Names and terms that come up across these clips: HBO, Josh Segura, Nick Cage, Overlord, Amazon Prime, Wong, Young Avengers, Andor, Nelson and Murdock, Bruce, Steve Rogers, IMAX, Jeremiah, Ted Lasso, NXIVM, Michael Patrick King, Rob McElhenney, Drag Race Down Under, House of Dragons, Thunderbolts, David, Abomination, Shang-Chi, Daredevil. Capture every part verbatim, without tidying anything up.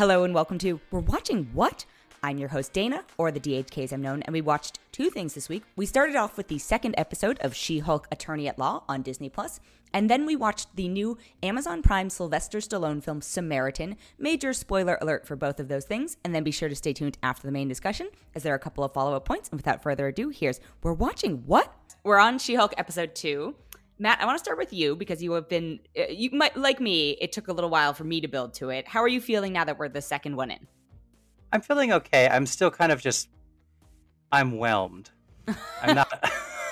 Hello and welcome to We're Watching What? I'm your host Dana, or the D H K as I'm known, and we watched two things this week. We started off with the second episode of She-Hulk: Attorney at Law on Disney+, and then we watched the new Amazon Prime Sylvester Stallone film Samaritan. Major spoiler alert for both of those things, and then be sure to stay tuned after the main discussion, as there are a couple of follow-up points, and without further ado, here's We're Watching What? We're on She-Hulk episode two. Matt, I want to start with you because you have been, you might like me, it took a little while for me to build to it. How are you feeling now that we're the second one in? I'm feeling okay. I'm still kind of just, I'm whelmed. I'm not,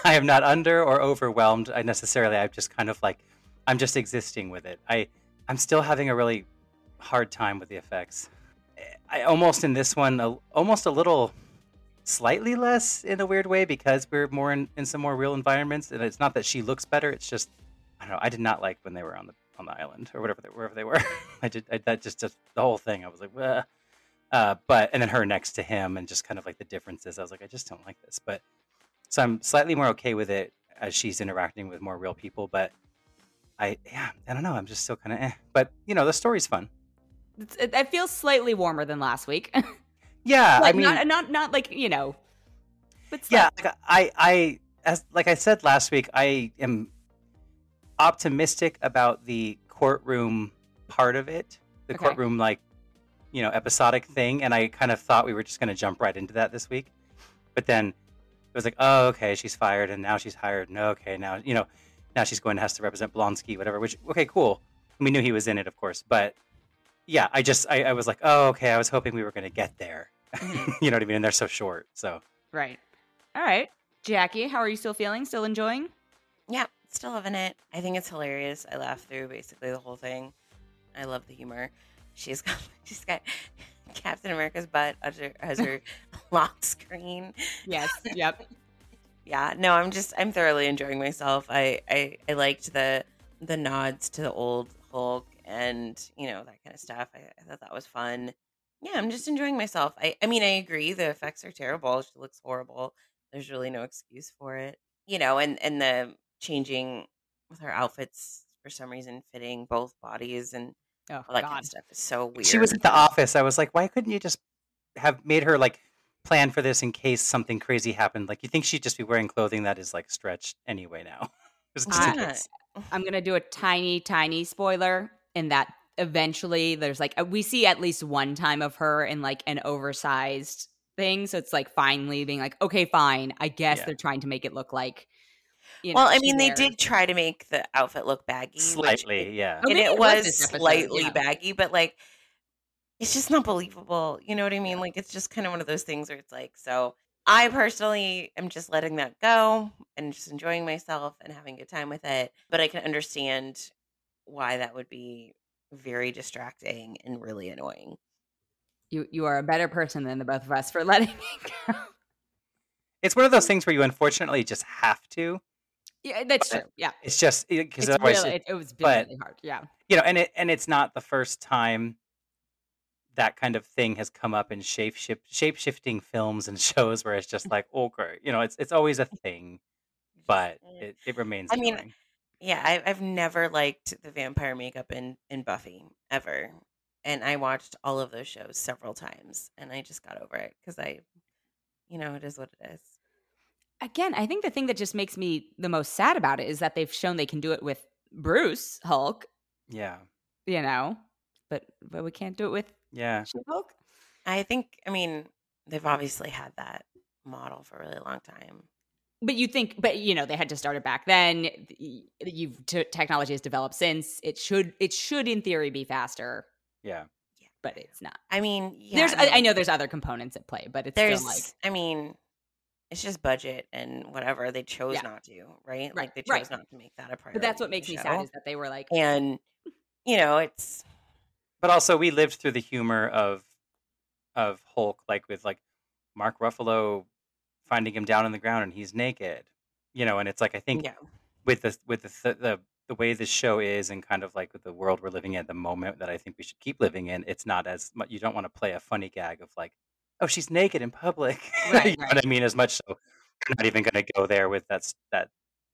I am not under or overwhelmed necessarily. I'm just kind of like, I'm just existing with it. I, I'm still having a really hard time with the effects. I almost in this one, a, almost a little... slightly less in a weird way because we're more in, in some more real environments, and it's not that she looks better. It's just I don't know. I did not like when they were on the on the island or whatever they, wherever they were. I did I, that just, just the whole thing. I was like, well, uh, but and then her next to him and just kind of like the differences. I was like, I just don't like this. But so I'm slightly more okay with it as she's interacting with more real people. But I yeah I don't know. I'm just still kind of eh. But you know the story's fun. It's, it, it feels slightly warmer than last week. Yeah, like, I mean, not, not not like you know, but yeah, like I I as like I said last week, I am optimistic about the courtroom part of it, the okay. courtroom like you know episodic thing, and I kind of thought we were just going to jump right into that this week, but then it was like, oh, okay, she's fired, and now she's hired, and okay, now you know, now she's going to has to represent Blonsky, whatever. Which okay, cool, we knew he was in it, of course, but yeah, I just I, I was like, oh, okay, I was hoping we were going to get there. You know what I mean? And they're so short, so. Right. All right. Jackie, how are you still feeling? Still enjoying? Yeah, still loving it. I think it's hilarious. I laughed through basically the whole thing. I love the humor. She's got she's got Captain America's butt as her, as her lock screen. Yes. Yep. Yeah. No, I'm just I'm thoroughly enjoying myself. I, I, I liked the the nods to the old Hulk and you know that kind of stuff. I, I thought that was fun. Yeah, I'm just enjoying myself. I, I mean, I agree. The effects are terrible. She looks horrible. There's really no excuse for it. You know, and, and the changing with her outfits for some reason fitting both bodies and oh, all that God. kind of stuff is so weird. She was at the office. I was like, why couldn't you just have made her like plan for this in case something crazy happened? Like, you think she'd just be wearing clothing that is like stretched anyway now. I, I'm going to do a tiny, tiny spoiler in that. Eventually there's like we see at least one time of her in like an oversized thing, so it's like finally being like okay fine I guess yeah. They're trying to make it look like you well know, I mean they did try to make the outfit look baggy slightly which, yeah and it, it was, was episode, slightly yeah. baggy but like it's just not believable, you know what I mean? Like it's just kind of one of those things where it's like so I personally am just letting that go and just enjoying myself and having a good time with it, but I can understand why that would be very distracting and really annoying. You you are a better person than the both of us for letting it go. It's one of those things where you unfortunately just have to. Yeah, that's true. Yeah, it's just because it, really, it, it was but, really hard. Yeah, you know, and it and it's not the first time that kind of thing has come up in shape shift shape shifting films and shows where it's just like okay, you know, it's it's always a thing, but it, it remains. I annoying. mean. Yeah, I, I've never liked the vampire makeup in, in Buffy, ever. And I watched all of those shows several times, and I just got over it because I, you know, it is what it is. Again, I think the thing that just makes me the most sad about it is that they've shown they can do it with Bruce, Hulk. Yeah. You know, but but we can't do it with yeah. She-Hulk. I think, I mean, they've obviously had that model for a really long time. But you think, but you know, they had to start it back then. You've t- technology has developed since. It should, it should in theory be faster. Yeah, yeah. But it's not. I mean, yeah, there's. I, mean, I know there's other components at play, but it's there's, still like. I mean, it's just budget and whatever they chose yeah. not to, right? right? Like they chose right. not to make that a priority. But that's what makes me show. sad is that they were like, and you know, it's. But also, we lived through the humor of, of Hulk, like with like, Mark Ruffalo. Finding him down on the ground and he's naked, you know, and it's like I think yeah. with the with the, th- the the way this show is and kind of like the world we're living in at the moment that I think we should keep living in, it's not as much. You don't want to play a funny gag of like, oh, she's naked in public, right, you right. know what I mean? As much so, you're not even going to go there with that's that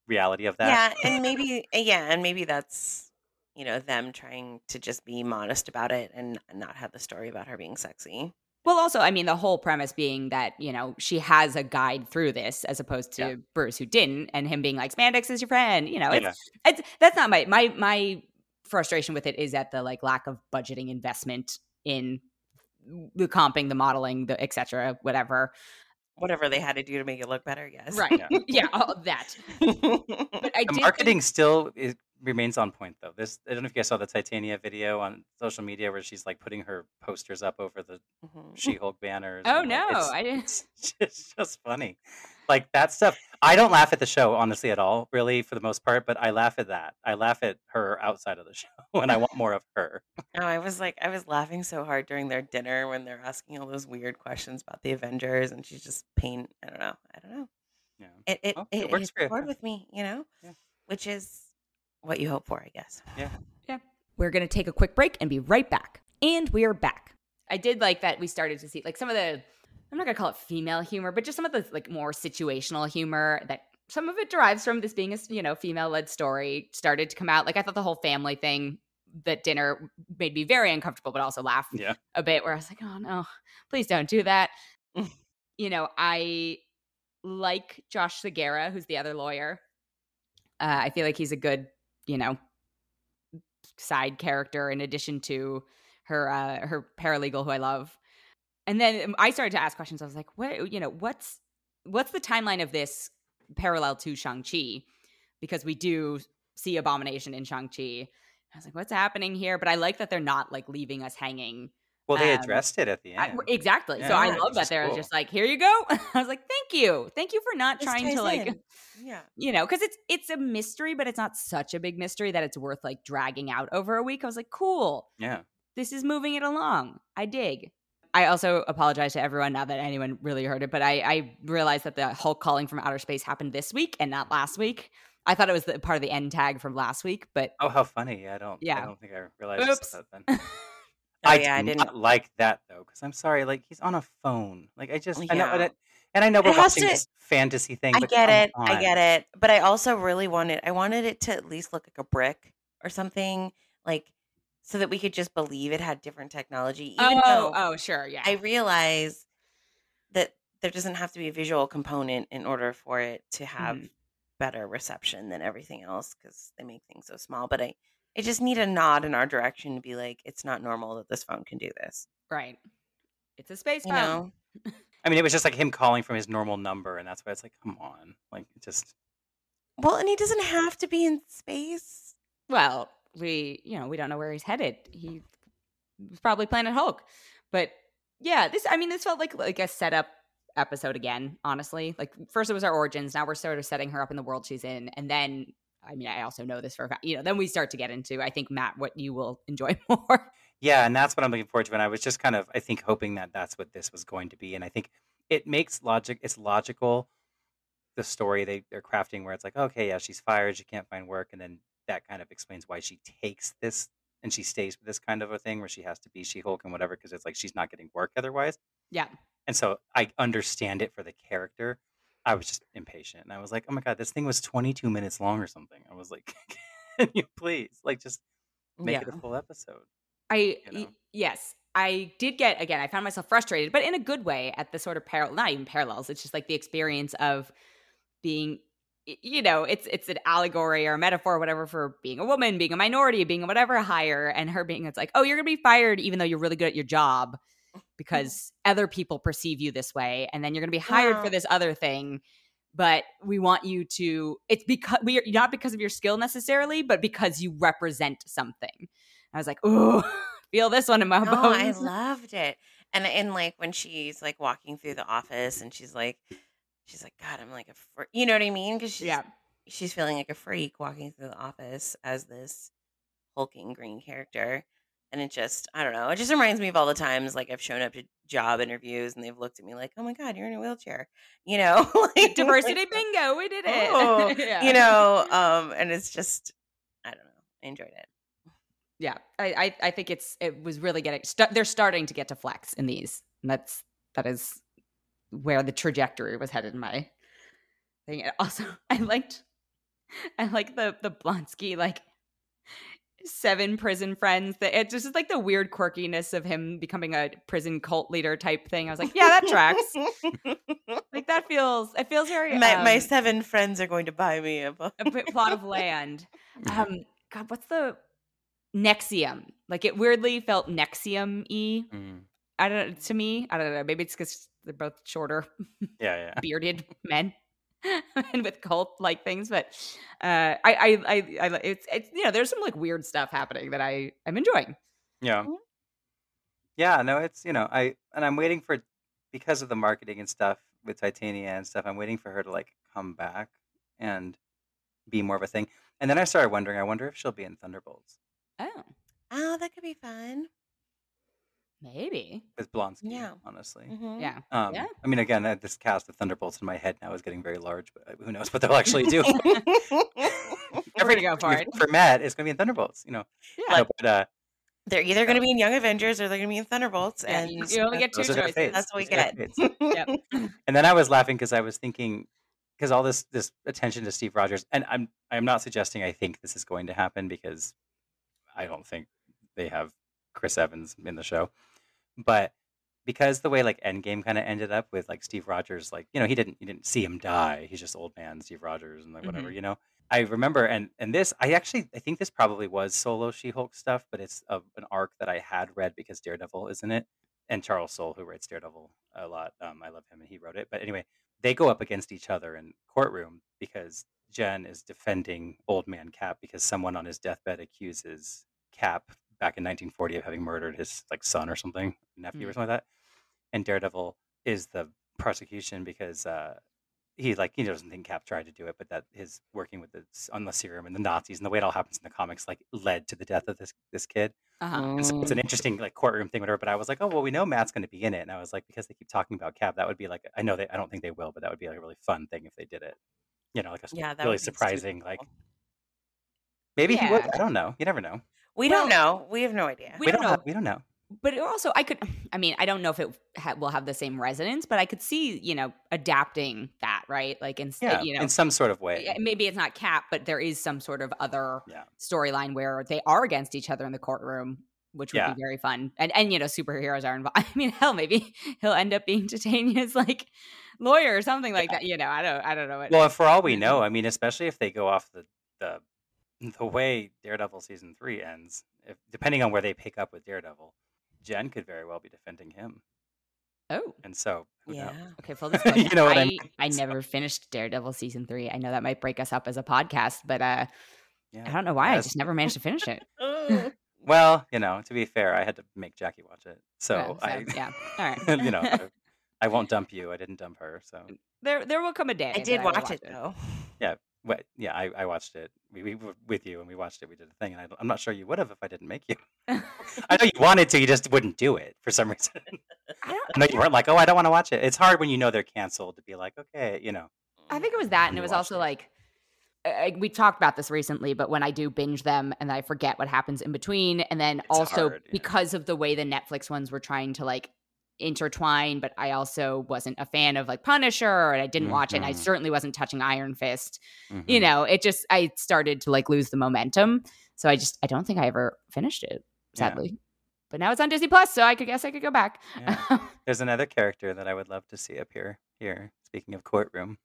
reality of that. Yeah, and maybe yeah, and maybe that's you know, them trying to just be modest about it and not have the story about her being sexy. Well, also, I mean, the whole premise being that, you know, she has a guide through this as opposed to yeah. Bruce, who didn't, and him being like, spandex is your friend. You know, it's, yeah. it's that's not my, my, my frustration with it is at the like lack of budgeting investment in the comping, the modeling, the et cetera, whatever. Whatever they had to do to make it look better, yes. Right. Yeah, yeah all that. But I the marketing think- still is, remains on point, though. This I don't know if you guys saw the Titania video on social media where she's like putting her posters up over the mm-hmm. She-Hulk banners. Oh, and, no. Like, it's, I didn't. It's, it's just funny. Like that stuff. I don't laugh at the show, honestly, at all, really, for the most part. But I laugh at that. I laugh at her outside of the show, and I want more of her. Oh, I was like, I was laughing so hard during their dinner when they're asking all those weird questions about the Avengers, and she's just pain. I don't know. I don't know. Yeah. It it, well, it, it works for with me, you know, yeah. which is what you hope for, I guess. Yeah. Yeah. We're gonna take a quick break and be right back. And we are back. I did like that we started to see like some of the. I'm not going to call it female humor, but just some of the like more situational humor that some of it derives from this being a, you know, female-led story started to come out. Like I thought the whole family thing, that dinner made me very uncomfortable, but also laugh yeah. a bit where I was like, oh no, please don't do that. You know, I like Josh Segura, who's the other lawyer. Uh, I feel like he's a good, you know, side character in addition to her, uh, her paralegal who I love. And then I started to ask questions. I was like, "What? You know, what's what's the timeline of this parallel to Shang-Chi? Because we do see Abomination in Shang-Chi." I was like, "What's happening here?" But I like that they're not like leaving us hanging. Well, they um, addressed it at the end, I, exactly. Yeah, so I love that they're cool. just like, "Here you go." I was like, "Thank you, thank you for not this trying to like, in. yeah, you know, because it's it's a mystery, but it's not such a big mystery that it's worth like dragging out over a week." I was like, "Cool, yeah, this is moving it along. I dig." I also apologize to everyone now that anyone really heard it, but I, I realized that the Hulk calling from outer space happened this week and not last week. I thought it was the, part of the end tag from last week, but oh, how funny! I don't, yeah. I don't think I realized Oops. that then. oh, I, yeah, I didn't not like that though, because I'm sorry, like he's on a phone. Like I just, yeah. I know, and, it, and I know we're watching to, this fantasy thing. I but get it, on. I get it, but I also really wanted, I wanted it to at least look like a brick or something, like. So that we could just believe it had different technology. Even oh, oh, sure, yeah. I realize that there doesn't have to be a visual component in order for it to have mm. better reception than everything else because they make things so small. But I, I just need a nod in our direction to be like, it's not normal that this phone can do this. Right. It's a space you phone. Know? I mean, it was just like him calling from his normal number, and that's why it's like, come on. Like, just. Well, and he doesn't have to be in space. Well. We, you know, we don't know where he's headed. He was probably Planet Hulk, but yeah, this. I mean, this felt like like a setup episode again. Honestly, like first it was our origins. Now we're sort of setting her up in the world she's in, and then I mean, I also know this for a fact. You know, then we start to get into, I think, Matt, what you will enjoy more. Yeah, and that's what I'm looking forward to. And I was just kind of, I think, hoping that that's what this was going to be. And I think it makes logic. It's logical. The story they they're crafting where it's like, okay, yeah, she's fired. She can't find work, and then. That kind of explains why she takes this and she stays with this kind of a thing where she has to be She-Hulk and whatever, because it's like she's not getting work otherwise. Yeah. And so I understand it for the character. I was just impatient. And I was like, oh my God, this thing was twenty-two minutes long or something. I was like, can you please? Like, just make yeah. it a full episode. I, you know? y- yes. I did get, again, I found myself frustrated, but in a good way at the sort of parallel, not even parallels. It's just like the experience of being you know, it's it's an allegory or a metaphor or whatever for being a woman, being a minority, being whatever higher, and her being it's like, oh, you're going to be fired even though you're really good at your job because other people perceive you this way. And then you're going to be hired yeah. for this other thing. But we want you to – it's because we are not because of your skill necessarily, but because you represent something. I was like, ooh, feel this one in my no, bones. I loved it. And, and like when she's like walking through the office and she's like – She's like, God, I'm like a freak. You know what I mean? Because she's, yeah. she's feeling like a freak walking through the office as this hulking green character. And it just, I don't know. It just reminds me of all the times like I've shown up to job interviews and they've looked at me like, oh, my God, you're in a wheelchair. You know? like Diversity like, bingo. We did it. Oh, yeah. You know? Um, and it's just, I don't know. I enjoyed it. Yeah. I, I, I think it's it was really getting st- – they're starting to get to flex in these. And that's that is – where the trajectory was headed in my thing. And also I liked I like the the Blonsky like seven prison friends. That it's just like the weird quirkiness of him becoming a prison cult leader type thing. I was like, yeah, that tracks. Like that feels, it feels very. My, um, my seven friends are going to buy me a, a plot of land. Um, God, what's the N X I V M? Like it weirdly felt N X I V M-y. Mm. I don't. To me, I don't know. Maybe it's because they're both shorter, yeah, yeah. bearded men. And with cult like things, but uh, I, I, I, I, it's, it's, you know, there's some like weird stuff happening that I am enjoying. Yeah, yeah, no, it's, you know, I, and I'm waiting for, because of the marketing and stuff with Titania and stuff, I'm waiting for her to like come back and be more of a thing. And then I started wondering, I wonder if she'll be in Thunderbolts. Oh, oh, that could be fun. Maybe. With Blonsky, yeah. honestly. Mm-hmm. Yeah. Um, yeah. I mean, again, this cast of Thunderbolts in my head now is getting very large, but who knows what they'll actually do. Everything go for, it. For Matt is going to be in Thunderbolts, you know. Yeah. No, but, uh, they're either so. going to be in Young Avengers or they're going to be in Thunderbolts. Yeah, and you, you only get two choices. That's what we get. Yep. And then I was laughing because I was thinking, because all this this attention to Steve Rogers, and I'm I'm not suggesting I think this is going to happen because I don't think they have Chris Evans in the show, but because the way like Endgame kind of ended up with like Steve Rogers, like, you know, he didn't you didn't see him die, he's just old man Steve Rogers and like whatever. Mm-hmm. You know, I remember and and this I actually I think this probably was solo She-Hulk stuff, but it's a, an arc that I had read because Daredevil is in it, and Charles Soule, who writes Daredevil a lot, um I love him and he wrote it, but anyway, they go up against each other in courtroom because Jen is defending old man Cap because someone on his deathbed accuses Cap back in nineteen forty of having murdered his like son or something, nephew mm-hmm. or something like that. And Daredevil is the prosecution because uh, he like he doesn't think Cap tried to do it, but that his working with the on the serum and the Nazis and the way it all happens in the comics like led to the death of this this kid. Uh-huh. And so it's an interesting like courtroom thing, whatever. But I was like, oh well, we know Matt's going to be in it, and I was like, because they keep talking about Cap, that would be like I know they I don't think they will, but that would be like a really fun thing if they did it. You know, like a yeah, really surprising cool. like maybe yeah. he would. I don't know. You never know. We well, don't know. We have no idea. We don't, we don't know. know. We don't know. But also, I could, I mean, I don't know if it ha- will have the same resonance, but I could see, you know, adapting that, right? Like, in, yeah, you know, in some sort of way. Maybe it's not Cap, but there is some sort of other yeah. storyline where they are against each other in the courtroom, which would yeah. be very fun. And, and, you know, superheroes are involved. I mean, hell, maybe he'll end up being Titania's, like, lawyer or something like yeah. that. You know, I don't, I don't know. What well, for all we know, I mean, especially if they go off the, the, the way Daredevil season three ends, if, depending on where they pick up with Daredevil, Jen could very well be defending him. Oh, and so who yeah, knows? Okay. Full disclosure, you know what I I, mean, I so. never finished Daredevil season three. I know that might break us up as a podcast, but uh, yeah, I don't know why yes. I just never managed to finish it. Well, you know, to be fair, I had to make Jackie watch it, so, oh, so I yeah, all right, you know, I, I won't dump you. I didn't dump her, so there there will come a day. I did watch, I watch it though. Yeah. Well, yeah, I, I watched it. We, we were with you and we watched it. We did a thing. And I, I'm not sure you would have if I didn't make you. I know you wanted to. You just wouldn't do it for some reason. I, don't, I know you weren't like, oh, I don't want to watch it. It's hard when you know they're canceled to be like, okay, you know. I think it was that. And it was also it. like, uh, we talked about this recently, but when I do binge them and I forget what happens in between. And then it's also hard, because yeah. of the way the Netflix ones were trying to like intertwine, but I also wasn't a fan of like Punisher, and I didn't watch mm-hmm. it, and I certainly wasn't touching Iron Fist. Mm-hmm. You know, it just I started to like lose the momentum, so I just I don't think I ever finished it, sadly. Yeah. But now it's on Disney+, so I could guess I could go back. Yeah. There's another character that I would love to see appear here. Speaking of courtroom,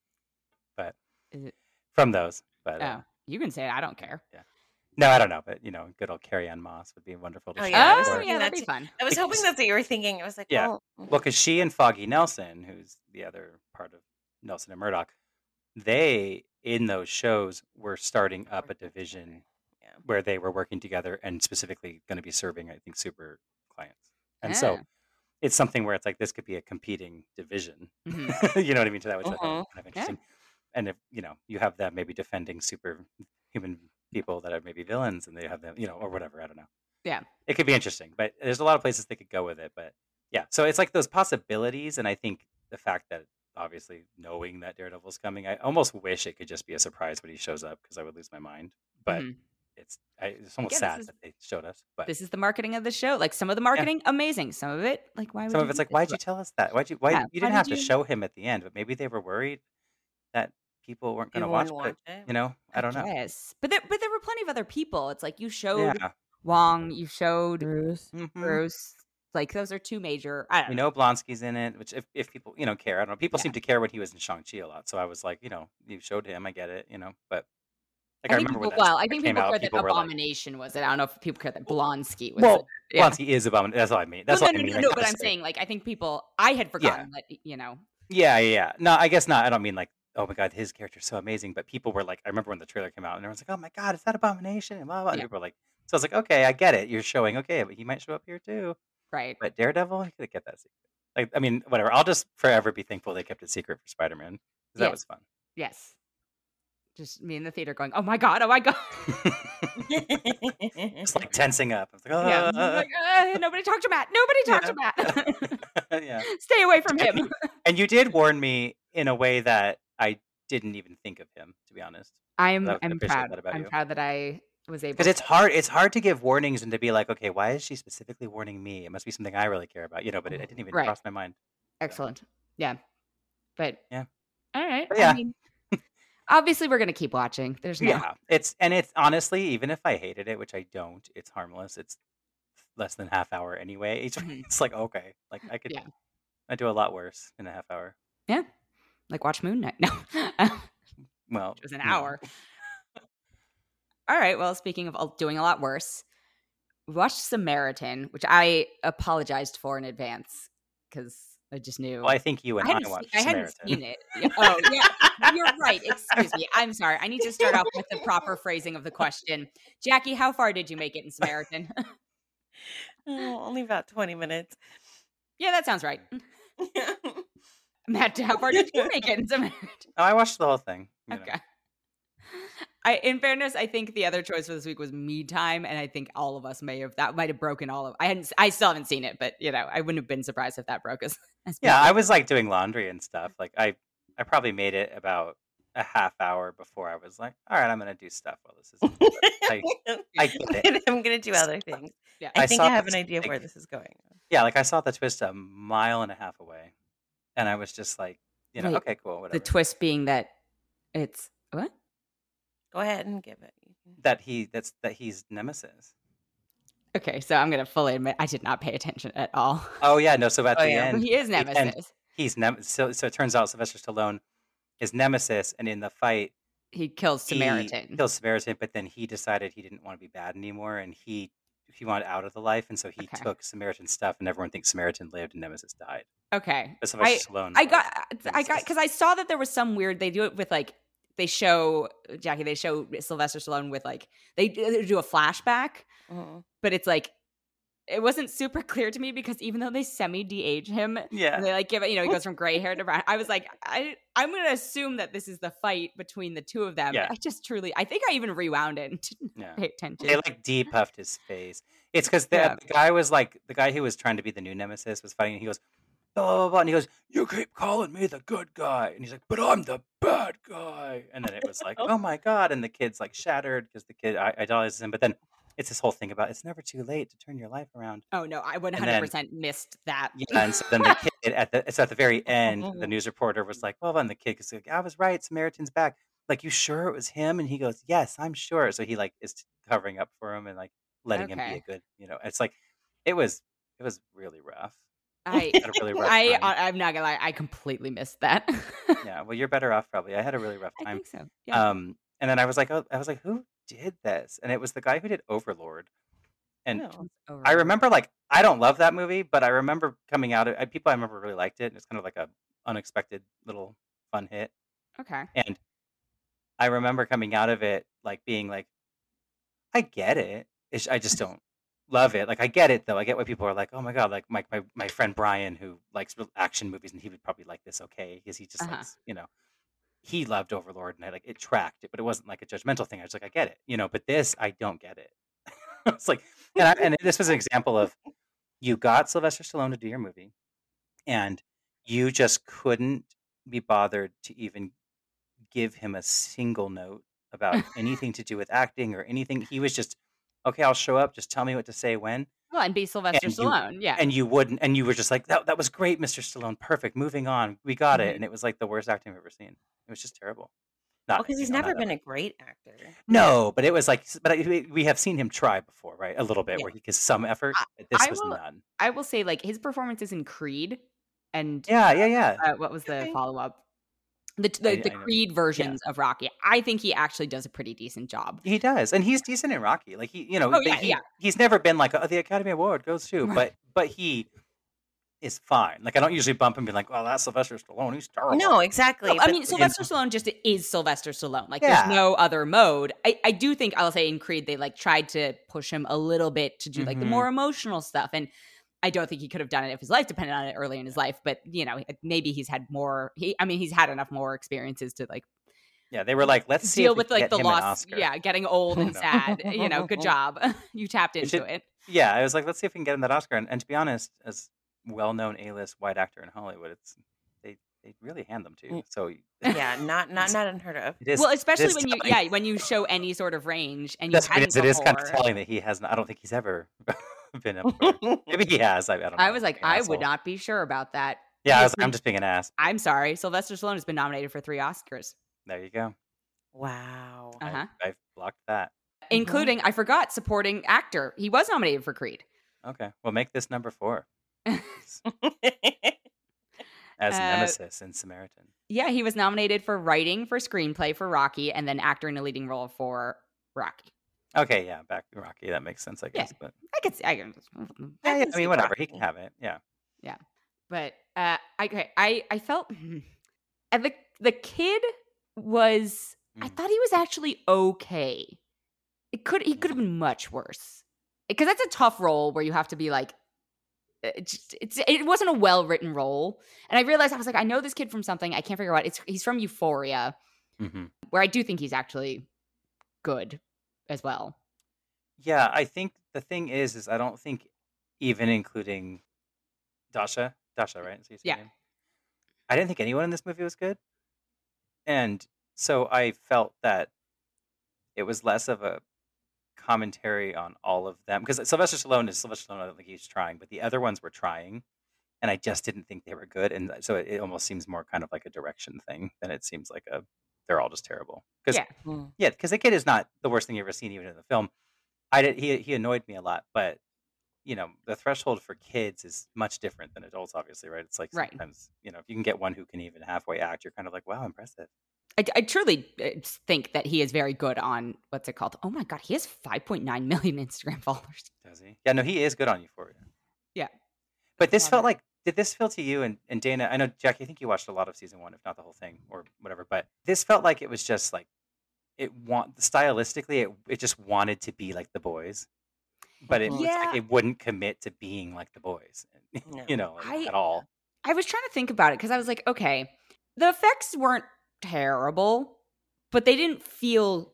but Is it... from those, but oh, uh, you can say it, I don't care. Yeah. No, I don't know, but you know, good old Carrie Ann Moss would be wonderful to see. Oh, yeah, oh, yeah that'd be fun. I was because, hoping that's what you were thinking. I was like, yeah. Oh. Well, because she and Foggy Nelson, who's the other part of Nelson and Murdock, they, in those shows, were starting up a division yeah. where they were working together and specifically going to be serving, I think, super clients. And yeah. so it's something where it's like, this could be a competing division. Mm-hmm. You know what I mean? To that, which uh-huh. I think is kind of interesting. Yeah. And if, you know, you have them maybe defending super human people that are maybe villains, and they have them, you know, or whatever. I don't know. Yeah, it could be interesting, but there's a lot of places they could go with it. But yeah, so it's like those possibilities, and I think the fact that obviously knowing that Daredevil's coming, I almost wish it could just be a surprise when he shows up because I would lose my mind. But mm-hmm. it's I, it's almost sad is, that they showed us. But this is the marketing of the show. Like some of the marketing, yeah. amazing. Some of it, like why? Would some of it's like, why did you tell us that? Why'd you? Why yeah. you didn't why did have you? to show him at the end? But maybe they were worried that people weren't going to watch, but, you know, I don't I know. But there, but there were plenty of other people. It's like you showed yeah. Wong, you showed Bruce. Mm-hmm. Bruce. Like, those are two major. I don't you know. know Blonsky's in it, which if, if people, you know, care. I don't know. People yeah. seem to care when he was in Shang-Chi a lot. So I was like, you know, you showed him. I get it, you know. But like, I, I remember people, when that well, I think people out, cared people that Abomination like, was it. I don't know if people cared that Blonsky was well, it. Well, yeah. Blonsky is Abomination. That's what I mean. That's no, what no, I mean. No, no, no, but I'm saying, like, I think people, I had forgotten yeah. that, you know. Yeah, yeah, yeah. No, I guess not. I don't mean like, oh my God, his character's so amazing. But people were like, I remember when the trailer came out and everyone's like, oh my God, is that Abomination? And blah, blah, blah. Yeah. And people were like, so I was like, okay, I get it. You're showing, okay, but he might show up here too. Right. But Daredevil, he could have kept that secret. Like, I mean, whatever. I'll just forever be thankful they kept it secret for Spider-Man. Because yeah. that was fun. Yes. Just me in the theater going, oh my God, oh my God. Just like tensing up. I was like, oh. Yeah. Like, uh, nobody talked to Matt. Nobody talked yeah. to Matt. yeah. Stay away from him. And you did warn me in a way that I didn't even think of him, to be honest. I'm, so I'm proud. I'm you. proud that I... was able because it's hard it's hard to give warnings and to be like, okay, why is she specifically warning me? It must be something I really care about, you know. But it, it didn't even right. cross my mind. Excellent. So. Yeah, but yeah, all right. But yeah, I mean, obviously we're gonna keep watching. There's no yeah. It's and it's honestly, even if I hated it, which I don't, it's harmless. It's less than half hour anyway. It's, it's like okay, like I could, yeah. I do a lot worse in a half hour. Yeah, like watch Moon Knight. No, well, it was an no. hour. All right. Well, speaking of doing a lot worse, we watched Samaritan, which I apologized for in advance because I just knew. Well, I think you and I, I watched seen, Samaritan. I hadn't seen it. Oh, yeah. You're right. Excuse me. I'm sorry. I need to start off with the proper phrasing of the question. Jackie, how far did you make it in Samaritan? Oh, only about twenty minutes. Yeah, that sounds right. Matt, how far did you make it in Samaritan? Oh, I watched the whole thing. You okay. Know. I, in fairness, I think the other choice for this week was Me Time, and I think all of us may have that might have broken all of. I hadn't, I still haven't seen it, but you know, I wouldn't have been surprised if that broke us. Yeah, I was like doing laundry and stuff. Like I, I probably made it about a half hour before I was like, all right, I'm gonna do stuff while this is. I, I get it. I'm gonna do other things. Yeah, I, I think I have an idea of like, where this is going. Yeah, like I saw the twist a mile and a half away, and I was just like, you know, wait, okay, cool, whatever. The twist being that it's what. Go ahead and give it. That he that's that he's Nemesis. Okay, so I'm gonna fully admit I did not pay attention at all. Oh yeah, no. So at oh, the yeah. end, he is Nemesis. End, he's Nemesis. So, so it turns out Sylvester Stallone is Nemesis, and in the fight, he kills Samaritan. He kills Samaritan, but then he decided he didn't want to be bad anymore, and he he wanted out of the life, and so he okay. took Samaritan stuff, and everyone thinks Samaritan lived and Nemesis died. Okay, but Sylvester I, Stallone. I got Nemesis. I got because I saw that there was some weird. They do it with like. They show Jackie. They show Sylvester Stallone with like they do a flashback, uh-huh. but it's like it wasn't super clear to me because even though they semi de-age him, yeah, and they like give it. You know, he goes from gray hair to brown. I was like, I I'm gonna assume that this is the fight between the two of them. Yeah. I just truly, I think I even rewound it and didn't yeah. pay attention. They like de-puffed his face. It's because the, yeah. the guy was like the guy who was trying to be the new Nemesis was fighting. And he goes. Blah, blah, blah, blah. And he goes, you keep calling me the good guy. And he's like, but I'm the bad guy. And then it was like, oh my God. And the kid's like shattered because the kid idolizes him. But then it's this whole thing about it's never too late to turn your life around. Oh no, I one hundred percent then, missed that. Yeah, and so then the kid at the, it's at the very end, the news reporter was like, well, then the kid is like, I was right. Samaritan's back. Like, you sure it was him? And he goes, yes, I'm sure. So he like is covering up for him and like letting okay. him be a good, you know, it's like, it was, it was really rough. I, really I, I, I'm not gonna lie. I completely missed that. Yeah, well, you're better off probably. I had a really rough time. I think so. Yeah. Um, and then I was like, oh, I was like, who did this? And it was the guy who did Overlord. And oh, Overlord. I remember, like, I don't love that movie, but I remember coming out. I, people I remember really liked it, and it's kind of like a unexpected little fun hit. Okay. And I remember coming out of it like being like, I get it. It's, I just don't. Love it. Like, I get it, though. I get why people are like, oh, my God. Like, my my, my friend Brian, who likes action movies, and he would probably like this okay, because he just uh-huh. likes, you know, he loved Overlord, and I, like, it tracked it, but it wasn't, like, a judgmental thing. I was like, I get it, you know, but this, I don't get it. It's like, and, I, and this was an example of you got Sylvester Stallone to do your movie, and you just couldn't be bothered to even give him a single note about anything to do with acting or anything. He was just... okay, I'll show up. Just tell me what to say when. Well, and be Sylvester and Stallone, you, yeah. And you wouldn't, and you were just like, that, that was great, Mister Stallone. Perfect. Moving on. We got mm-hmm. it. And it was like the worst acting I've ever seen. It was just terrible. Not because you he's know, never not been ever. a great actor. No, but it was like, but I, we have seen him try before, right? A little bit yeah. where he gives some effort. But this I was will, none. I will say, like, his performances in Creed and yeah, yeah, yeah. Uh, what was the follow up? The the, I, the I Creed know. versions yeah. of Rocky. I think he actually does a pretty decent job. He does, and he's decent in Rocky. Like he, you know, oh, yeah, he, yeah. he's never been like, oh, the Academy Award goes to, right. but but he. is fine. Like, I don't usually bump and be like, well, that's Sylvester Stallone. He's terrible. No, exactly. No, I mean, Sylvester in- Stallone just is Sylvester Stallone. Like, yeah. there's no other mode. I, I do think, I'll say in Creed, they, like, tried to push him a little bit to do, like, mm-hmm. the more emotional stuff. And I don't think he could have done it if his life depended on it early in his life. But, you know, maybe he's had more. He, I mean, he's had enough more experiences to, like, yeah, they were like, let's deal see if we with can like get the loss. Yeah, getting old and sad. You know, good job. You tapped into should, it. Yeah, I was like, let's see if we can get him that Oscar. And, and to be honest, as well-known A-list white actor in Hollywood, it's they they really hand them to you. So yeah, not not not unheard of. It is, well, especially when telling. you yeah when you show any sort of range and you That's hadn't it is, it is kind of telling that he hasn't. I don't think he's ever been up for. Maybe he has. I, I don't. know. I was like, I asshole. would not be sure about that. Yeah, I was, I'm just being an ass. I'm sorry. Sylvester Stallone has been nominated for three Oscars. There you go. Wow. Uh-huh. I, I've blocked that, including mm-hmm. I forgot supporting actor. He was nominated for Creed. Okay, well, make this number four. As Nemesis uh, in Samaritan. Yeah, he was nominated for writing, for screenplay for Rocky, and then actor in a leading role for Rocky. Okay, yeah, back to Rocky. That makes sense, I guess. Yeah. But I could see. I, can, I, can yeah, yeah, I mean, whatever. Rocky. He can have it. Yeah. Yeah, but uh, I, okay, I, I felt, and the the kid was. Mm. I thought he was actually okay. It could he could have been much worse, because that's a tough role where you have to be like. It, just, it's, it wasn't a well-written role. And I realized, I was like, I know this kid from something. I can't figure out. It's He's from Euphoria, mm-hmm. where I do think he's actually good as well. Yeah, I think the thing is, is I don't think even including Dasha, Dasha, right? So yeah. Name? I didn't think anyone in this movie was good. And so I felt that it was less of a commentary on all of them, because Sylvester Stallone is Sylvester Stallone. I don't think he's trying, but the other ones were trying, and I just didn't think they were good. And so it, it almost seems more kind of like a direction thing than it seems like a they're all just terrible. Because yeah, yeah, because the kid is not the worst thing you've ever seen, even in the film. I did he he annoyed me a lot, but you know the threshold for kids is much different than adults, obviously, right? It's like right. sometimes you know if you can get one who can even halfway act, you're kind of like, wow, impressive. I, I truly think that he is very good on, what's it called? Oh my God, he has five point nine million Instagram followers. Does he? Yeah, no, he is good on Euphoria. Yeah. But this felt like, did this feel to you and, and Dana? I know, Jackie, I think you watched a lot of season one, if not the whole thing or whatever, but this felt like it was just like, it want stylistically, it, it just wanted to be like The Boys, but it, yeah. like it wouldn't commit to being like The Boys, no. you know, I, at all. I was trying to think about it because I was like, okay, the effects weren't terrible, but they didn't feel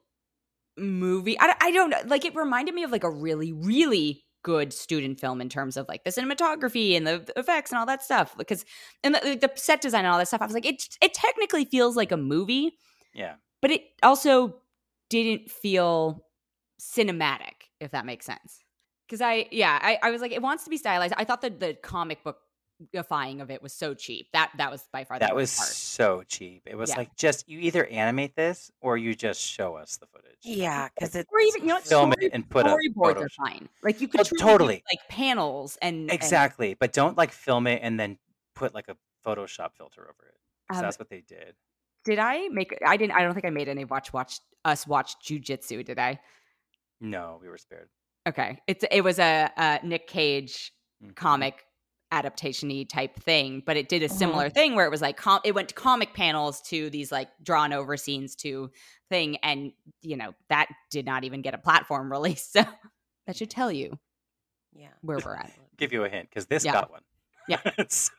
movie. I, I don't know. Like, it reminded me of like a really, really good student film in terms of like the cinematography and the, the effects and all that stuff. Because and the, the set design and all that stuff. I was like, it it technically feels like a movie. Yeah. But it also didn't feel cinematic, if that makes sense. Because I, yeah, I, I was like, it wants to be stylized. I thought that the comic book Defying of it was so cheap. That that was by far the that was part. so cheap. It was yeah. like just you either animate this or you just show us the footage. Yeah, because it's or even you know film story, it and put up storyboards are fine. Like you could oh, totally like panels and exactly, and, but don't like film it and then put like a Photoshop filter over it. Um, that's what they did. Did I make? I didn't. I don't think I made any watch watch us watch jujitsu. Did I? No, we were spared. Okay, it's it was a, a Nick Cage mm-hmm. comic. Adaptation-y type thing, but it did a similar thing where it was like com- it went to comic panels to these like drawn over scenes to thing, and you know that did not even get a platform release, so that should tell you yeah where we're at. Give you a hint because this yeah. got one yeah so,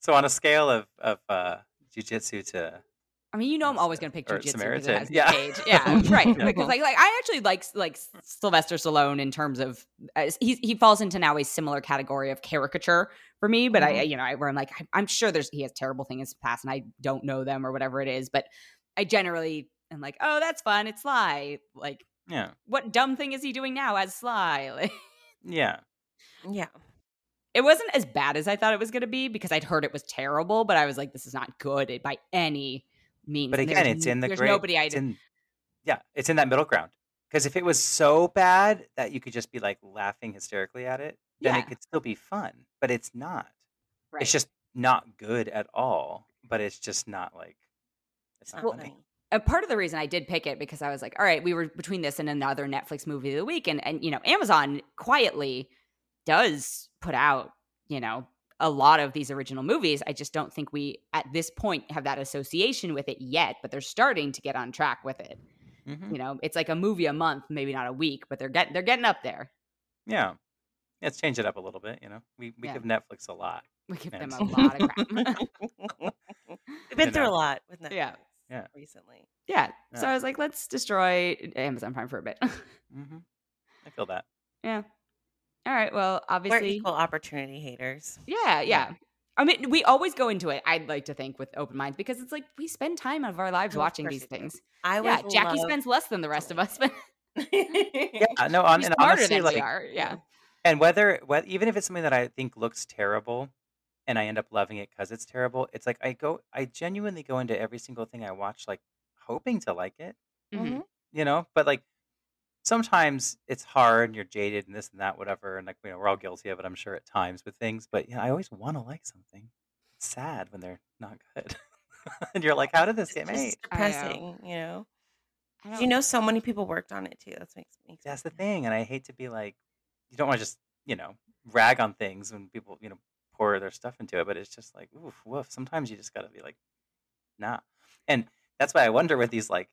so on a scale of of uh jujitsu to I mean, you know, I'm always going to pick jujitsu because it has yeah. Cage. Yeah, right. yeah. Because like, like, I actually like like Sylvester Stallone in terms of uh, he he falls into now a similar category of caricature for me. But mm-hmm. I, you know, I, where I'm like, I'm sure there's he has terrible things in his past, and I don't know them or whatever it is. But I generally am like, oh, that's fun. It's Sly. Like, yeah, what dumb thing is he doing now as Sly? Like, yeah, yeah. It wasn't as bad as I thought it was going to be because I'd heard it was terrible, but I was like, this is not good by any means. But again, it's in the there's gray, nobody I did. Yeah, it's in that middle ground. Because if it was so bad that you could just be like laughing hysterically at it, then yeah. it could still be fun. But it's not. Right. It's just not good at all. But it's just not like it's not well, funny. A part of the reason I did pick it because I was like, all right, we were between this and another Netflix movie of the week, and and you know, Amazon quietly does put out you know a lot of these original movies. I just don't think we at this point have that association with it yet, but they're starting to get on track with it. Mm-hmm. You know, it's like a movie a month, maybe not a week, but they're getting they're getting up there. Yeah, let's change it up a little bit. You know, we we yeah. give Netflix a lot. We give them a lot of crap. We've been through a lot with Netflix yeah. Yeah. recently. Yeah. yeah. So I was like, let's destroy Amazon Prime for a bit. mm-hmm. I feel that. Yeah. All right. Well, obviously. We're equal opportunity haters. Yeah. Yeah. yeah. I mean, we always go into it, I'd like to think, with open minds, because it's like we spend time out of our lives oh, watching these things. I yeah, Jackie spends less than the rest of us. But yeah, no, on, and honestly, like, we are. Yeah. And whether, whether, even if it's something that I think looks terrible, and I end up loving it because it's terrible. It's like I go, I genuinely go into every single thing I watch, like hoping to like it, mm-hmm. you know. But like sometimes it's hard, and you're jaded, and this and that, whatever. And like you know, we're all guilty of it, I'm sure, at times with things. But you know, I always want to like something. It's sad when they're not good, and you're like, how did this it's get just made? Depressing, know. you know. You know, so many people worked on it too. That's makes me. That's the thing, and I hate to be like, you don't want to just you know rag on things when people you know. Pour their stuff into it, but it's just like oof, woof. Sometimes you just gotta be like, nah. And that's why I wonder with these like,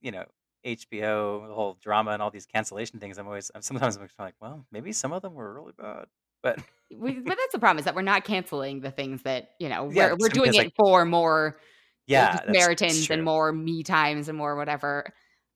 you know, H B O the whole drama and all these cancellation things. I'm always, I'm sometimes I'm like, well, maybe some of them were really bad, but we, but that's the problem is that we're not canceling the things that you know we're yeah, we're doing it like, for more yeah Samaritans and more me times and more whatever.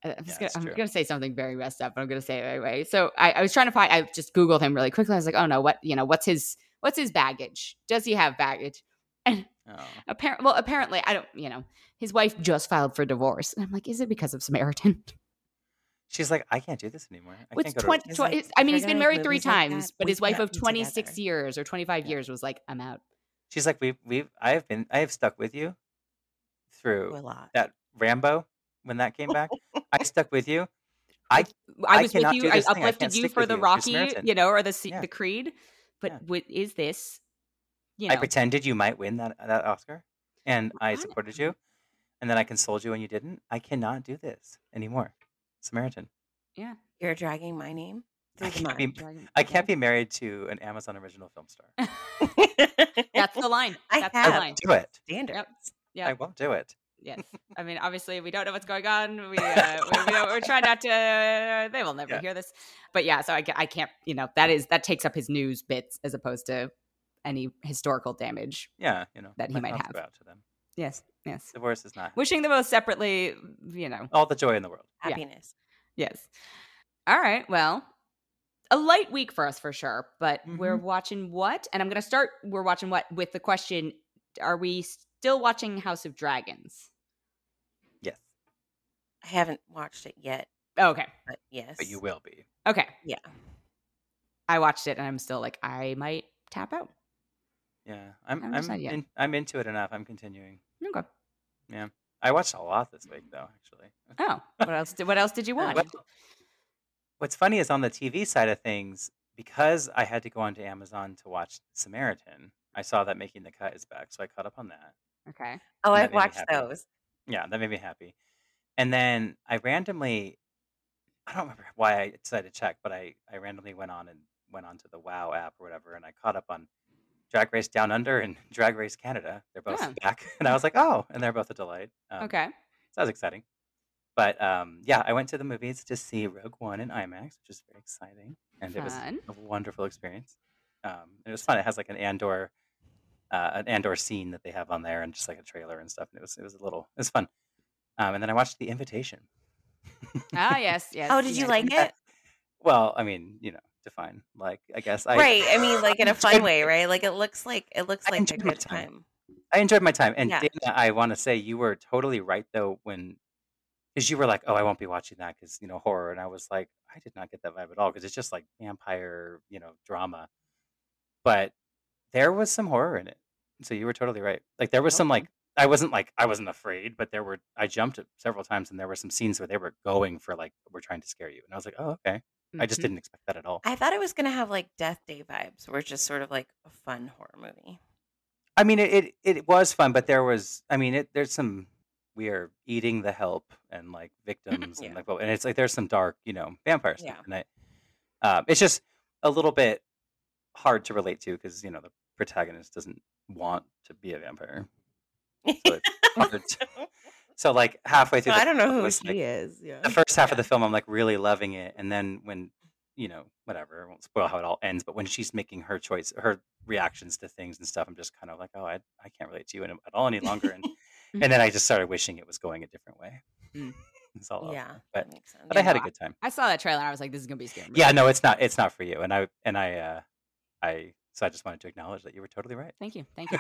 I'm, just yeah, gonna, I'm gonna say something very messed up, but I'm gonna say it anyway. So I, I was trying to find. I just googled him really quickly. I was like, oh no, what you know, what's his What's his baggage? Does he have baggage? And oh. apparently, well, apparently, I don't, you know, his wife just filed for divorce. And I'm like, is it because of Samaritan? She's like, I can't do this anymore. I well, can't go twenty, to- twenty, like, I mean, he's been married three times, like but we his wife of twenty-six together. years or twenty-five yeah. years was like, I'm out. She's like, we've, we've, I have been, I have stuck with you through that Rambo when that came back. I stuck with you. I, I, I was with you. I uplifted I you for the you, Rocky, you know, or the yeah. the Creed. But yeah. what is this? You know. I pretended you might win that that Oscar, and I supported you, and then I consoled you when you didn't. I cannot do this anymore, Samaritan. Yeah, you're dragging my name. I can't, be, I can't be married to an Amazon original film star. That's the line. That's I have the line. Do it. Standards. Yep. Yep. I won't do it. Yes. I mean, obviously, we don't know what's going on. We, uh, we, we we're trying not to, uh, they will never yeah. hear this. But yeah, so I, I can't, you know, that is, that takes up his news bits as opposed to any historical damage. Yeah. You know, that he might have. To them. Yes. Yes. Divorce is not. Wishing them both separately, you know. All the joy in the world. Happiness. Yeah. Yes. All right. Well, a light week for us for sure, but mm-hmm. we're watching what? And I'm going to start, we're watching what with the question, are we still watching House of Dragons? Yes. I haven't watched it yet. Oh, okay. But yes. But you will be. Okay. Yeah. I watched it and I'm still like, I might tap out. Yeah. I'm I'm in, I'm into it enough. I'm continuing. Okay. Yeah. I watched a lot this week though, actually. Oh. What else did what else did you watch? What's funny is on the T V side of things, because I had to go onto Amazon to watch Samaritan, I saw that Making the Cut is back, so I caught up on that. Okay. Oh, I've watched those. Yeah, that made me happy. And then I randomly, I don't remember why I decided to check, but I, I randomly went on and went onto the WoW app or whatever, and I caught up on Drag Race Down Under and Drag Race Canada. They're both yeah. back. And I was like, oh, and they're both a delight. Um, okay. So that was exciting. But um, yeah, I went to the movies to see Rogue One in IMAX, which is very exciting. And fun. It was a wonderful experience. Um, it was fun. It has like an Andor Uh, an Andor scene that they have on there, and just like a trailer and stuff. And it was it was a little it was fun. Um, and then I watched The Invitation. Ah, yes, yes. Oh, did yes. you like it? Well, I mean, you know, define like I guess. I, right. I mean, like in a fun way, right? Like it looks like it looks I like a good time. time. I enjoyed my time, and yeah. Dana, I want to say you were totally right though when, because you were like, oh, I won't be watching that because you know horror, and I was like, I did not get that vibe at all because it's just like vampire, you know, drama, but. There was some horror in it. So you were totally right. Like there was okay. some like I wasn't like, I wasn't afraid, but there were, I jumped several times and there were some scenes where they were going for like, we're trying to scare you. And I was like, oh, okay. Mm-hmm. I just didn't expect that at all. I thought it was going to have like Death Day vibes where it's just sort of like a fun horror movie. I mean, it, it, it was fun, but there was, I mean, it, there's some, we are eating the help and like victims yeah. and like, well, and it's like, there's some dark, you know, vampire stuff. Yeah. And I, um, it's just a little bit hard to relate to because, you know, the protagonist doesn't want to be a vampire. So, it's hard. So like halfway through, well, the I don't know film, who she like, is. Yeah. The first half yeah. of the film, I'm like really loving it, and then when you know whatever, I won't spoil how it all ends. But when she's making her choice, her reactions to things and stuff, I'm just kind of like, oh, I I can't relate to you at all any longer, and and then I just started wishing it was going a different way. Mm. It's all yeah, over. But but yeah, I had no, a good time. I saw that trailer. And I was like, this is gonna be scary. Yeah, no, it's not. It's not for you. And I and I uh, I so I just wanted to acknowledge that you were totally right. Thank you. Thank you.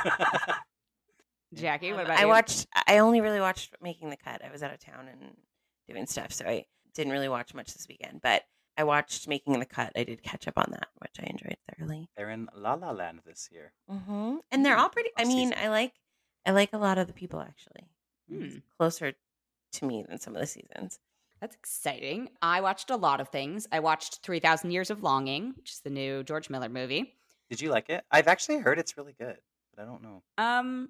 Jackie, what about um, I you? watched I only really watched Making the Cut. I was out of town and doing stuff, so I didn't really watch much this weekend, but I watched Making the Cut. I did catch up on that, which I enjoyed thoroughly. They're in La La Land this year. Mm-hmm. And they're all pretty I mean, I like I like a lot of the people actually. Mm. It's closer to me than some of the seasons. That's exciting. I watched a lot of things. I watched three thousand Years of Longing, which is the new George Miller movie. Did you like it? I've actually heard it's really good, but I don't know. Um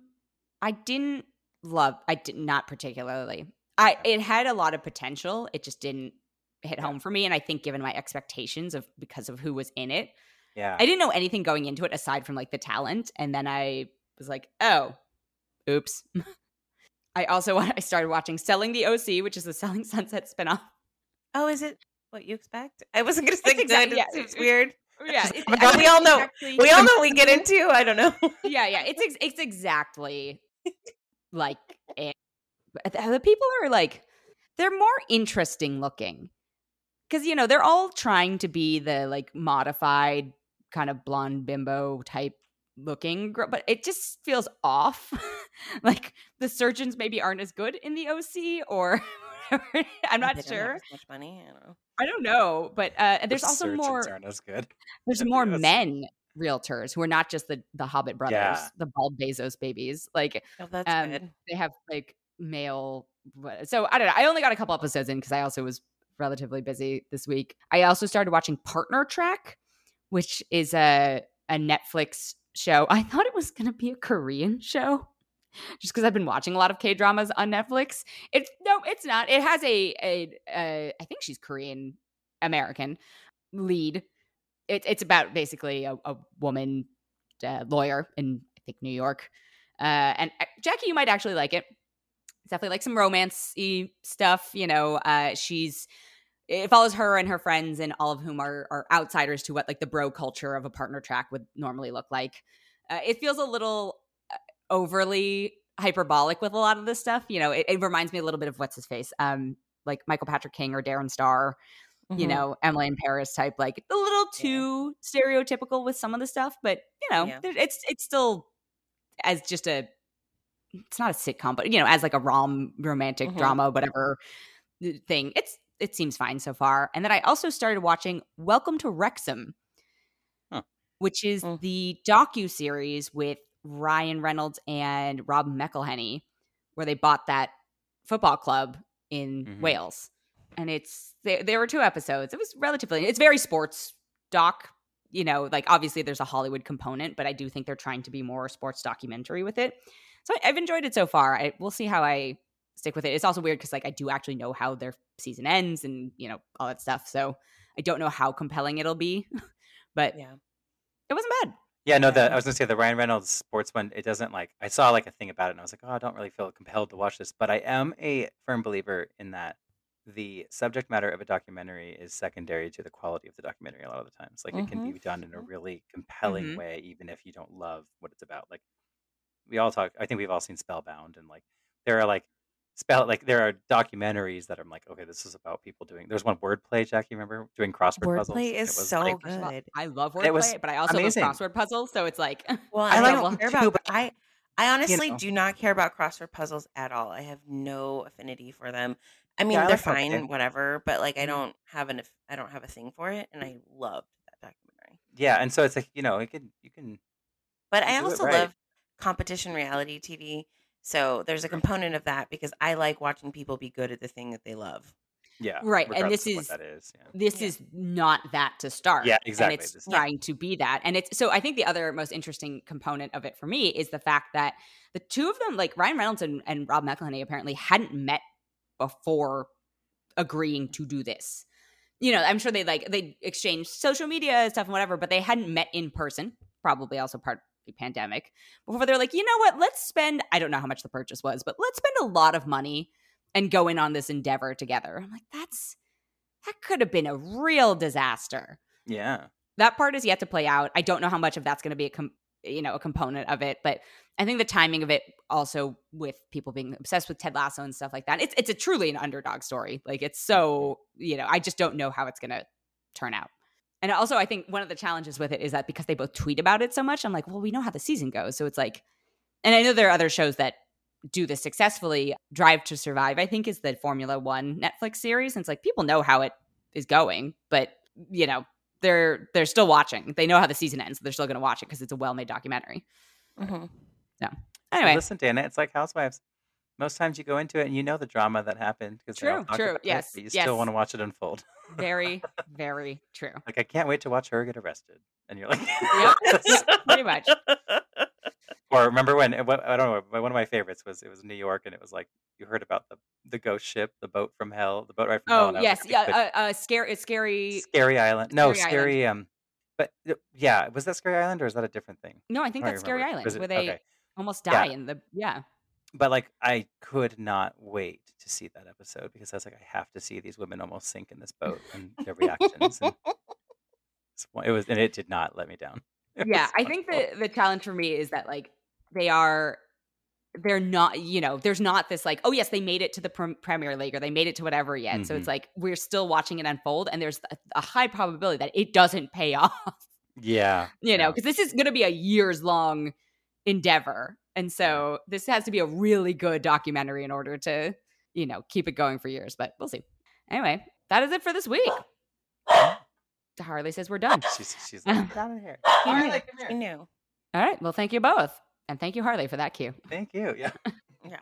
I didn't love, I did not particularly. I It had a lot of potential. It just didn't hit yeah. home for me. And I think given my expectations of because of who was in it, yeah, I didn't know anything going into it aside from like the talent. And then I was like, oh, oops. I also I started watching Selling the O C, which is the Selling Sunset spinoff. Oh, is it what you expect? I wasn't going to think that. It seems weird. Yeah, it's, oh God, we all know. Exactly we all know we get into. I don't know. yeah, yeah, it's ex- it's exactly like it. The people are like they're more interesting looking because you know they're all trying to be the like modified kind of blonde bimbo type looking girl, but it just feels off. Like the surgeons maybe aren't as good in the O C or whatever. I'm not sure. As much money, I don't know. I don't know, but uh, there's the also more. Aren't as good. There's more is. men realtors who are not just the, the Hobbit brothers, yeah. the bald Bezos babies. Like, oh, that's um, good. They have like male. So I don't know. I only got a couple episodes in because I also was relatively busy this week. I also started watching Partner Track, which is a a Netflix show. I thought it was going to be a Korean show, just because I've been watching a lot of K-dramas on Netflix. It no, it's not. It has a, a, a I think she's Korean-American lead. It, it's about basically a, a woman uh, lawyer in, I think, New York. Uh, and uh, Jackie, you might actually like it. It's definitely like some romance-y stuff. You know, uh, she's it follows her and her friends, and all of whom are, are outsiders to what like the bro culture of a partner track would normally look like. Uh, it feels a little overly hyperbolic with a lot of this stuff. You know, it, it reminds me a little bit of what's his face, um, like Michael Patrick King or Darren Star, mm-hmm. you know, Emily in Paris type, like a little too yeah. stereotypical with some of the stuff, but you know, yeah. it's, it's still as just a, it's not a sitcom, but you know, as like a rom romantic mm-hmm. drama, whatever thing it's, it seems fine so far. And then I also started watching Welcome to Wrexham, huh. which is mm. the docuseries with Ryan Reynolds and Rob McElhenney, where they bought that football club in mm-hmm. Wales, and it's there. There were two episodes. It was relatively. It's very sports doc, you know. Like obviously, there's a Hollywood component, but I do think they're trying to be more sports documentary with it. So I've enjoyed it so far. I, we'll see how I stick with it. It's also weird because like I do actually know how their season ends and you know all that stuff. So I don't know how compelling it'll be, but yeah, it wasn't bad. Yeah, no, the, I was going to say the Ryan Reynolds sports one, it doesn't like, I saw like a thing about it and I was like, oh, I don't really feel compelled to watch this, but I am a firm believer in that the subject matter of a documentary is secondary to the quality of the documentary a lot of the times. Like mm-hmm. it can be done in a really compelling mm-hmm. way, even if you don't love what it's about. Like we all talk, I think we've all seen Spellbound and like, there are like, Spell like there are documentaries that I'm like, okay, this is about people doing. There's one Wordplay, Jackie. Remember doing crossword Wordplay puzzles? Wordplay is so like, good. I love Wordplay, but I also amazing. love crossword puzzles. So it's like, well, I, I don't care about. Too, but I, I honestly you know. do not care about crossword puzzles at all. I have no affinity for them. I mean, yeah, I they're like fine, and whatever, but like, I don't have an, I don't have a thing for it, and I loved that documentary. Yeah, and so it's like you know, it could you can. But you I also right. love competition reality T V. So there's a component of that because I like watching people be good at the thing that they love. Yeah. Right. And this is, that is yeah. this yeah. is not that to start. Yeah, exactly. And it's trying to be that. And it's, so I think the other most interesting component of it for me is the fact that the two of them, like Ryan Reynolds and, and Rob McElhenney, apparently hadn't met before agreeing to do this. You know, I'm sure they like, they exchanged social media stuff and whatever, but they hadn't met in person, probably also part of the pandemic, before they're like, you know what, let's spend, I don't know how much the purchase was, but let's spend a lot of money and go in on this endeavor together. I'm like, that's, that could have been a real disaster. Yeah. That part is yet to play out. I don't know how much of that's going to be a, com- you know, a component of it, but I think the timing of it also with people being obsessed with Ted Lasso and stuff like that, it's it's a truly an underdog story. Like it's so, you know, I just don't know how it's going to turn out. And also I think one of the challenges with it is that because they both tweet about it so much, I'm like, well, we know how the season goes. So it's like, and I know there are other shows that do this successfully. Drive to Survive, I think, is the Formula One Netflix series. And it's like, people know how it is going, but, you know, they're they're still watching. They know how the season ends. So they're still going to watch it because it's a well-made documentary. Mm-hmm. So, anyway. So listen, Dana, it's like Housewives. Most times you go into it and you know the drama that happened. True, true. Yes, it, but you yes. still want to watch it unfold. Very, very true. Like, I can't wait to watch her get arrested. And you're like... yep, pretty much. Or remember when, I don't know, one of my favorites was, it was New York, and it was like, you heard about the, the ghost ship, the boat from hell, the boat ride from oh, hell. Oh, yes. Like, yeah. Like, uh, uh, scary, scary. Scary Island. No, Scary, scary Island. um, but yeah, was that Scary Island or is that a different thing? No, I think I that's remember. Scary Island it, where they okay. almost die yeah. in the, yeah. But like, I could not wait to see that episode because I was like, I have to see these women almost sink in this boat and their reactions. And it was, and it did not let me down. It yeah. I wonderful. think the, the challenge for me is that like, They are, they're not, you know, there's not this like, oh, yes, they made it to the pr- Premier League or they made it to whatever yet. Mm-hmm. So it's like, we're still watching it unfold and there's a, a high probability that it doesn't pay off. Yeah. You know, because yeah. this is going to be a years long endeavor. And so this has to be a really good documentary in order to, you know, keep it going for years. But we'll see. Anyway, that is it for this week. Harley says we're done. She's, she's like, down in here. Harley, right, come here. She knew. All right. Well, thank you both. And thank you, Harley, for that cue. Thank you. Yeah. yeah.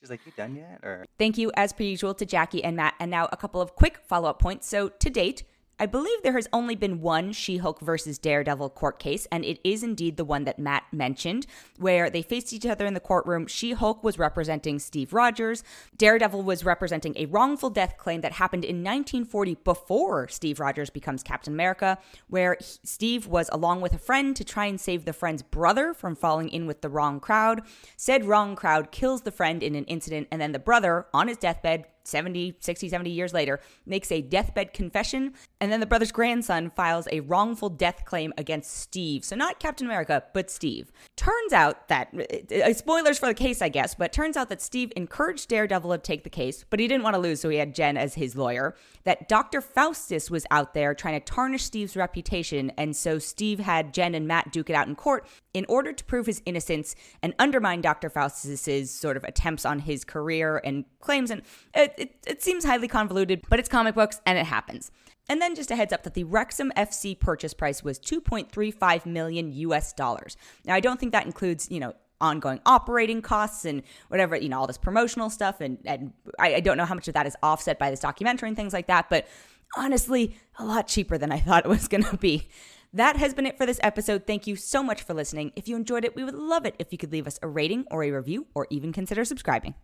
She's like, you done yet? Or thank you, as per usual, to Jackie and Matt. And now a couple of quick follow-up points. So to date, I believe there has only been one She-Hulk versus Daredevil court case, and it is indeed the one that Matt mentioned, where they faced each other in the courtroom. She-Hulk was representing Steve Rogers. Daredevil was representing a wrongful death claim that happened in nineteen forty before Steve Rogers becomes Captain America, where he, Steve was along with a friend to try and save the friend's brother from falling in with the wrong crowd. Said wrong crowd kills the friend in an incident, and then the brother, on his deathbed, seventy, sixty, seventy years later, makes a deathbed confession, and then the brother's grandson files a wrongful death claim against Steve. So not Captain America, but Steve. Turns out that, uh, spoilers for the case, I guess, but turns out that Steve encouraged Daredevil to take the case, but he didn't want to lose, so he had Jen as his lawyer, that Doctor Faustus was out there trying to tarnish Steve's reputation, and so Steve had Jen and Matt duke it out in court in order to prove his innocence and undermine Doctor Faustus's sort of attempts on his career and claims, and uh, It, it seems highly convoluted, but it's comic books and it happens. And then just a heads up that the Wrexham F C purchase price was two point three five million U S dollars. Now, I don't think that includes, you know, ongoing operating costs and whatever, you know, all this promotional stuff. And, and I, I don't know how much of that is offset by this documentary and things like that. But honestly, a lot cheaper than I thought it was going to be. That has been it for this episode. Thank you so much for listening. If you enjoyed it, we would love it if you could leave us a rating or a review or even consider subscribing.